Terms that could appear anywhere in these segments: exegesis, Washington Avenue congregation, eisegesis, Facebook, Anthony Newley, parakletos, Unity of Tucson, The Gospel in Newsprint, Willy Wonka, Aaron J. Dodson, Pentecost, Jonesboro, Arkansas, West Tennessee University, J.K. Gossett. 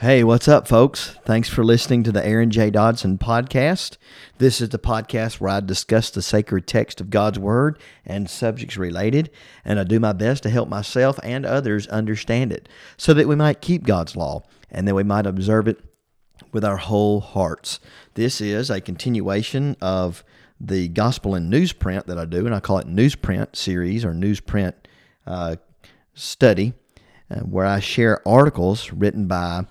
Hey, what's up, folks? Thanks for listening to the Aaron J. Dodson podcast. This is the podcast where I discuss the sacred text of God's Word and subjects related, and I do my best to help myself and others understand it so that we might keep God's law and that we might observe it with our whole hearts. This is a continuation of the Gospel in Newsprint that I do, and I call it Newsprint Series or Newsprint Study, where I share articles written by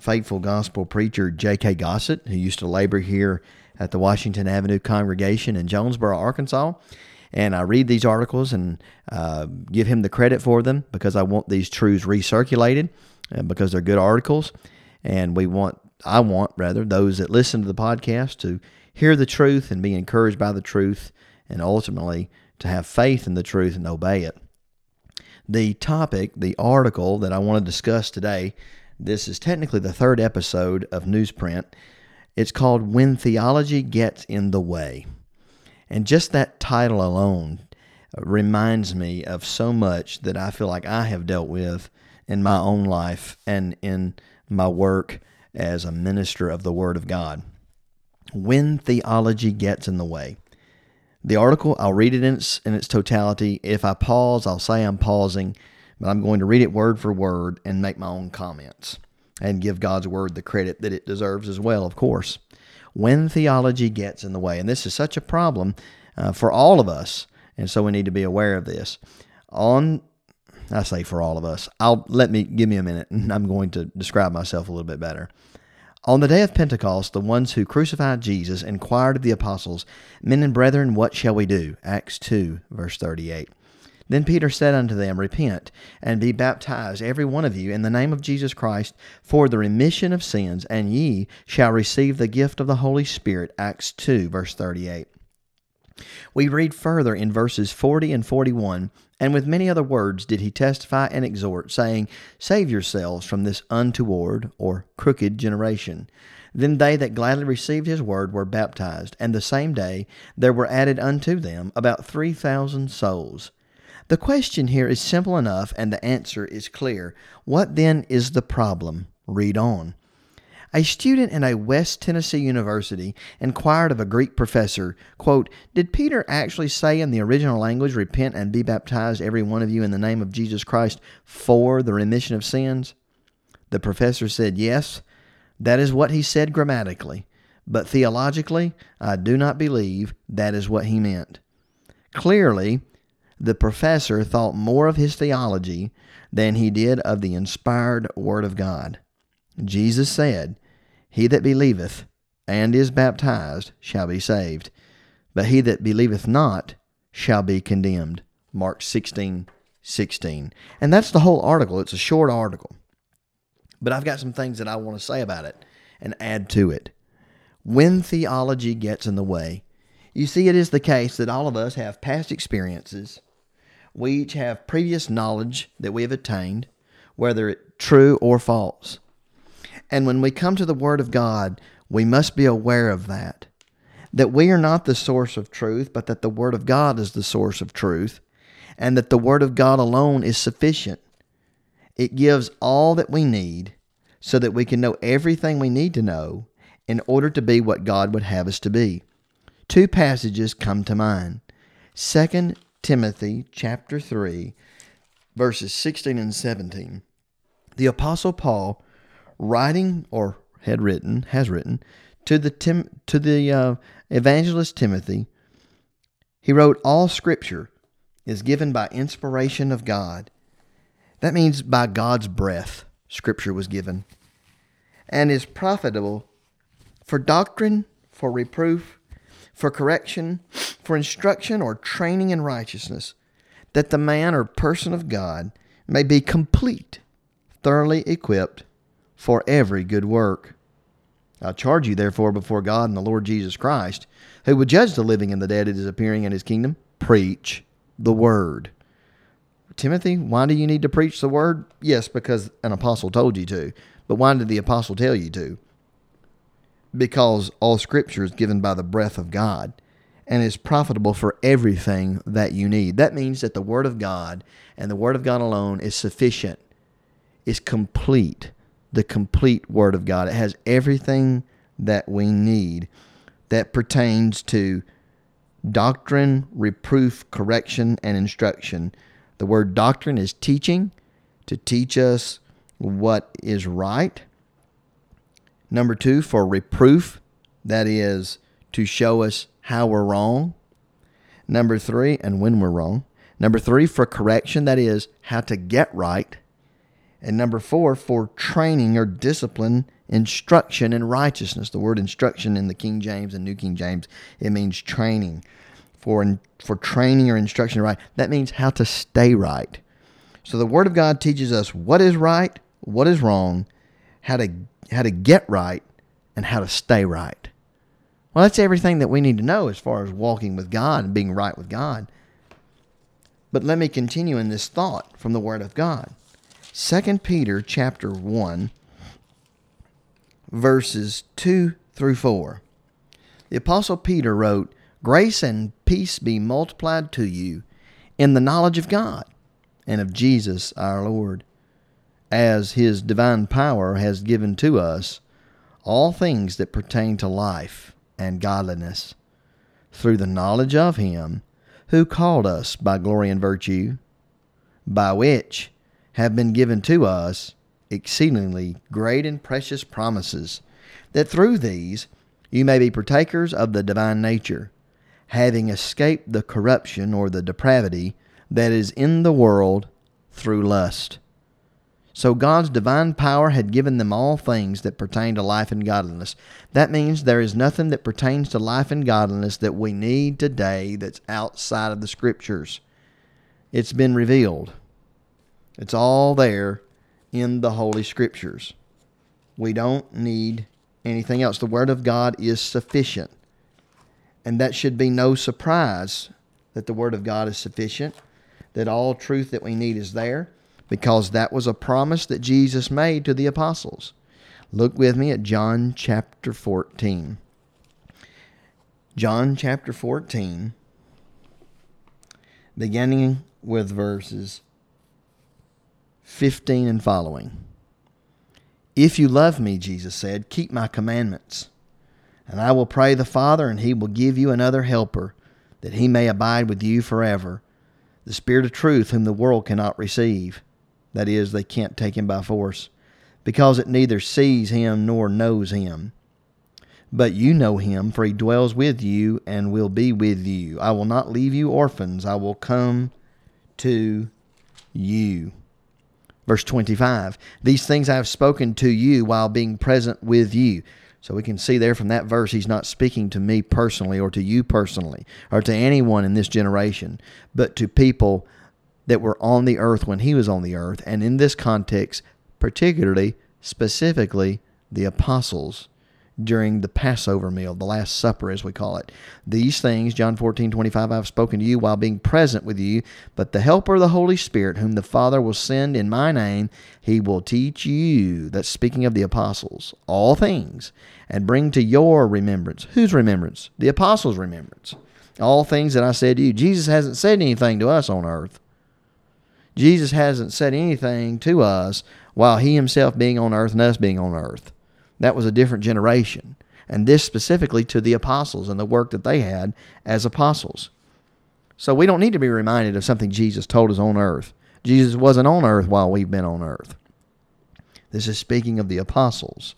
faithful gospel preacher J.K. Gossett, who used to labor here at the Washington Avenue congregation in Jonesboro, Arkansas. And I read these articles and give him the credit for them because I want these truths recirculated and because they're good articles. And I want those that listen to the podcast to hear the truth and be encouraged by the truth and ultimately to have faith in the truth and obey it. The topic, the article that I want to discuss today, this is technically the third episode of Newsprint. It's called When Theology Gets in the Way. And just that title alone reminds me of so much that I feel like I have dealt with in my own life and in my work as a minister of the Word of God. When theology gets in the way. The article, I'll read it in its totality. If I pause, I'll say I'm pausing, but I'm going to read it word for word and make my own comments and give God's Word the credit that it deserves as well, of course. When theology gets in the way, and this is such a problem for all of us, and so we need to be aware of this. I say for all of us. Give me a minute, and I'm going to describe myself a little bit better. On the day of Pentecost, the ones who crucified Jesus inquired of the apostles, "Men and brethren, what shall we do?" Acts 2, verse 38. Then Peter said unto them, "Repent, and be baptized every one of you in the name of Jesus Christ for the remission of sins, and ye shall receive the gift of the Holy Spirit." Acts 2, verse 38. We read further in verses 40 and 41, "And with many other words did he testify and exhort, saying, Save yourselves from this untoward," or crooked, "generation. Then they that gladly received his word were baptized, and the same day there were added unto them about 3,000 souls." The question here is simple enough, and the answer is clear. What then is the problem? Read on. A student in a West Tennessee University inquired of a Greek professor, quote, "Did Peter actually say in the original language, 'Repent and be baptized every one of you in the name of Jesus Christ for the remission of sins'?" The professor said, "Yes, that is what he said grammatically, but theologically, I do not believe that is what he meant." Clearly, the professor thought more of his theology than he did of the inspired Word of God. Jesus said, "He that believeth and is baptized shall be saved, but he that believeth not shall be condemned." Mark 16:16. And that's the whole article. It's a short article. But I've got some things that I want to say about it and add to it. When theology gets in the way. You see, it is the case that all of us have past experiences. We each have previous knowledge that we have attained, whether it's true or false. And when we come to the Word of God, we must be aware of that we are not the source of truth, but that the Word of God is the source of truth, and that the Word of God alone is sufficient. It gives all that we need so that we can know everything we need to know in order to be what God would have us to be. Two passages come to mind. 2 Timothy chapter 3, verses 16 and 17. The Apostle Paul, has written, to the evangelist Timothy, he wrote, "All Scripture is given by inspiration of God." That means by God's breath, Scripture was given, "and is profitable for doctrine, for reproof, for correction, for instruction or training in righteousness, that the man or person of God may be complete, thoroughly equipped for every good work. I charge you therefore before God and the Lord Jesus Christ, who will judge the living and the dead at his appearing in his kingdom, preach the word." Timothy, why do you need to preach the word? Yes, because an apostle told you to. But why did the apostle tell you to? Because all Scripture is given by the breath of God and is profitable for everything that you need. That means that the Word of God and the Word of God alone is sufficient, is complete. the complete Word of God. It has everything that we need that pertains to doctrine, reproof, correction, and instruction. The word doctrine is teaching, to teach us what is right. Number two, for reproof, that is to show us how we're wrong. Number three, and when we're wrong. Number three, for correction, that is how to get right. And number four, for training or discipline, instruction in righteousness. The word instruction in the King James and New King James, it means training. For training or instruction right, that means how to stay right. So the Word of God teaches us what is right, what is wrong, how to get right, and how to stay right. Well, that's everything that we need to know as far as walking with God and being right with God. But let me continue in this thought from the Word of God. 2 Peter chapter 1, verses 2 through 4. The Apostle Peter wrote, "Grace and peace be multiplied to you in the knowledge of God and of Jesus our Lord, as His divine power has given to us all things that pertain to life and godliness, through the knowledge of Him who called us by glory and virtue, by which have been given to us exceedingly great and precious promises, that through these you may be partakers of the divine nature, having escaped the corruption or the depravity that is in the world through lust." So God's divine power had given them all things that pertain to life and godliness. That means there is nothing that pertains to life and godliness that we need today that's outside of the Scriptures. It's been revealed. It's all there in the Holy Scriptures. We don't need anything else. The Word of God is sufficient. And that should be no surprise that the Word of God is sufficient, that all truth that we need is there, because that was a promise that Jesus made to the apostles. Look with me at John chapter 14. John chapter 14, beginning with verses 15 and following. "If you love me," Jesus said, "keep my commandments. And I will pray the Father, and He will give you another helper, that He may abide with you forever, the Spirit of truth, whom the world cannot receive." That is, they can't take Him by force, because it neither sees Him nor knows Him. But you know Him, for He dwells with you and will be with you. I will not leave you orphans. I will come to you. Verse 25, "These things I have spoken to you while being present with you." So we can see there from that verse, He's not speaking to me personally or to you personally or to anyone in this generation, but to people that were on the earth when He was on the earth. And in this context, particularly, specifically, the apostles during the Passover meal, the Last Supper as we call it. "These things," John 14:25, "I have spoken to you while being present with you, but the Helper, the Holy Spirit, whom the Father will send in my name, He will teach you," that's speaking of the apostles, "all things, and bring to your remembrance." Whose remembrance? The apostles' remembrance. "All things that I said to you." Jesus hasn't said anything to us on earth. Jesus hasn't said anything to us while He Himself being on earth and us being on earth. That was a different generation. And this specifically to the apostles and the work that they had as apostles. So we don't need to be reminded of something Jesus told us on earth. Jesus wasn't on earth while we've been on earth. This is speaking of the apostles.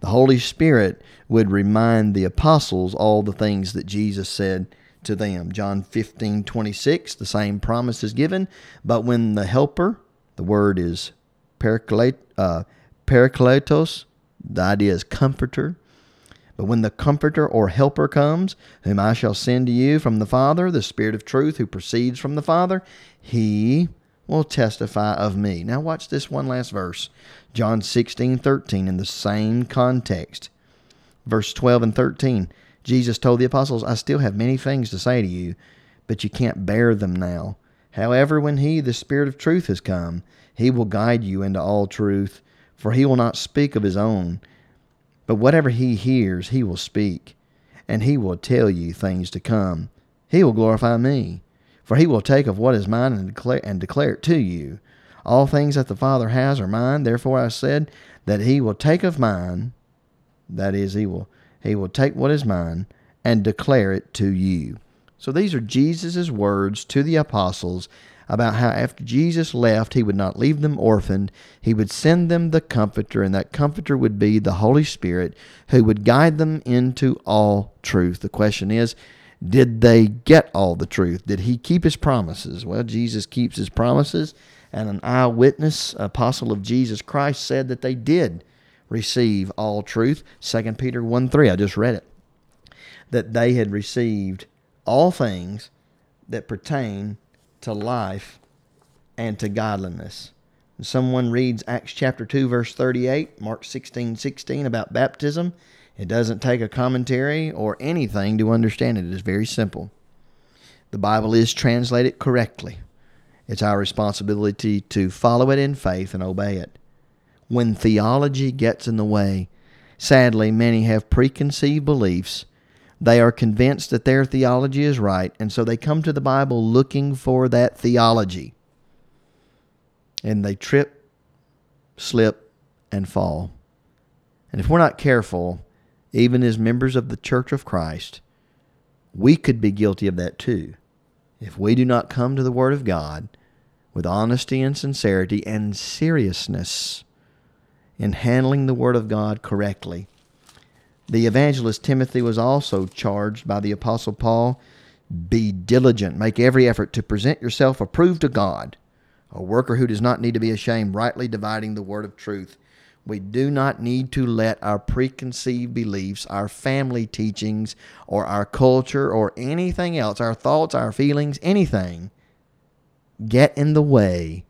The Holy Spirit would remind the apostles all the things that Jesus said to them. John 15:26, the same promise is given. "But when the Helper," the word is parakletos, the idea is comforter. "But when the comforter or helper comes, whom I shall send to you from the Father, the Spirit of truth who proceeds from the Father, He will testify of me." Now watch this one last verse. John 16:13 in the same context. Verse 12 and 13. Jesus told the apostles, "I still have many things to say to you, but you can't bear them now. However, when He, the Spirit of truth, has come, He will guide you into all truth. For He will not speak of His own, but whatever He hears, He will speak, and He will tell you things to come. He will glorify me, for He will take of what is mine and declare it to you. All things that the Father has are mine. Therefore I said that he will take of mine, that is, he will take what is mine and declare it to you. So these are Jesus' words to the apostles about how after Jesus left, he would not leave them orphaned. He would send them the Comforter, and that Comforter would be the Holy Spirit, who would guide them into all truth. The question is, did they get all the truth? Did he keep his promises? Well, Jesus keeps his promises, and an eyewitness, apostle of Jesus Christ, said that they did receive all truth. 2 Peter 1:3, I just read it, that they had received all things that pertain to life and to godliness. When someone reads Acts chapter 2, verse 38, Mark 16:16 about baptism, it doesn't take a commentary or anything to understand it. It is very simple. The Bible is translated correctly. It's our responsibility to follow it in faith and obey it. When theology gets in the way, sadly, many have preconceived beliefs. They are convinced that their theology is right, and so they come to the Bible looking for that theology. And they trip, slip, and fall. And if we're not careful, even as members of the Church of Christ, we could be guilty of that too. If we do not come to the Word of God with honesty and sincerity and seriousness in handling the Word of God correctly. The evangelist Timothy was also charged by the Apostle Paul, be diligent, make every effort to present yourself approved to God, a worker who does not need to be ashamed, rightly dividing the word of truth. We do not need to let our preconceived beliefs, our family teachings, or our culture, or anything else, our thoughts, our feelings, anything, get in the way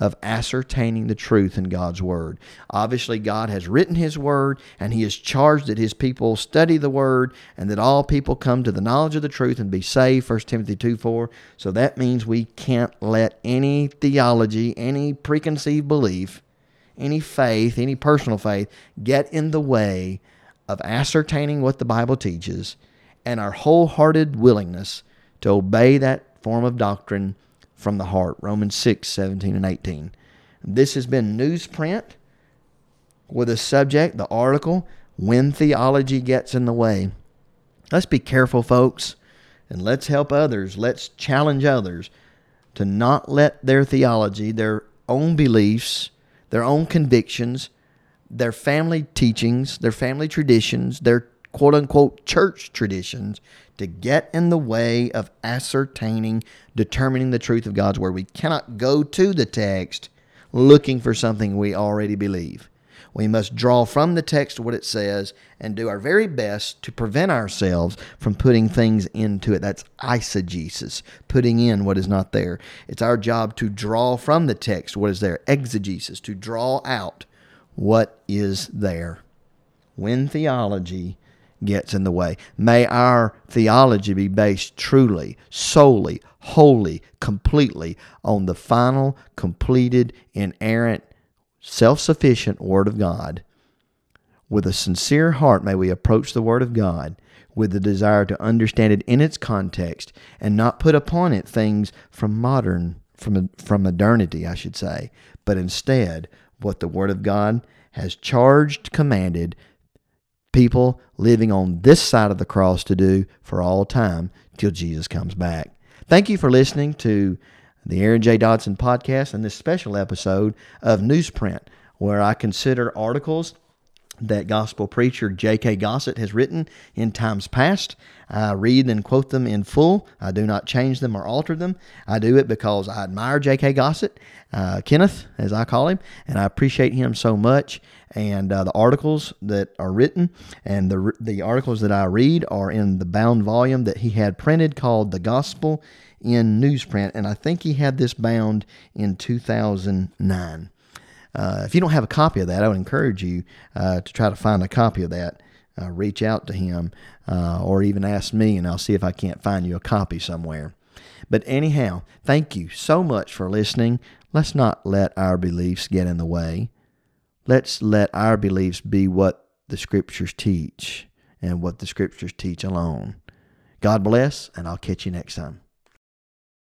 of ascertaining the truth in God's Word. Obviously, God has written His Word, and He has charged that His people study the Word, and that all people come to the knowledge of the truth and be saved, 1 Timothy 2:4. So that means we can't let any theology, any preconceived belief, any faith, any personal faith, get in the way of ascertaining what the Bible teaches and our wholehearted willingness to obey that form of doctrine from the heart. Romans 6:17-18. This has been Newsprint with a subject, the article, When Theology Gets in the Way. Let's be careful, folks, and let's help others. Let's challenge others to not let their theology, their own beliefs, their own convictions, their family teachings, their family traditions, their quote-unquote church traditions to get in the way of ascertaining, determining the truth of God's Word. We cannot go to the text looking for something we already believe. We must draw from the text what it says and do our very best to prevent ourselves from putting things into it. That's eisegesis, putting in what is not there. It's our job to draw from the text what is there. Exegesis, to draw out what is there. When theology gets in the way. May our theology be based truly, solely, wholly, completely on the final, completed, inerrant, self-sufficient Word of God. With a sincere heart may we approach the Word of God with the desire to understand it in its context and not put upon it things from modernity, I should say, but instead what the Word of God has charged, commanded, people living on this side of the cross to do for all time till Jesus comes back. Thank you for listening to the Aaron J. Dodson podcast and this special episode of Newsprint, where I consider articles that gospel preacher J.K. Gossett has written in times past. I read and quote them in full. I do not change them or alter them. I do it because I admire J.K. Gossett, Kenneth, as I call him, and I appreciate him so much. And the articles that are written and the articles that I read are in the bound volume that he had printed called The Gospel in Newsprint. And I think he had this bound in 2009. If you don't have a copy of that, I would encourage you to try to find a copy of that. Reach out to him or even ask me, and I'll see if I can't find you a copy somewhere. But anyhow, thank you so much for listening. Let's not let our beliefs get in the way. Let's let our beliefs be what the Scriptures teach and what the Scriptures teach alone. God bless, and I'll catch you next time.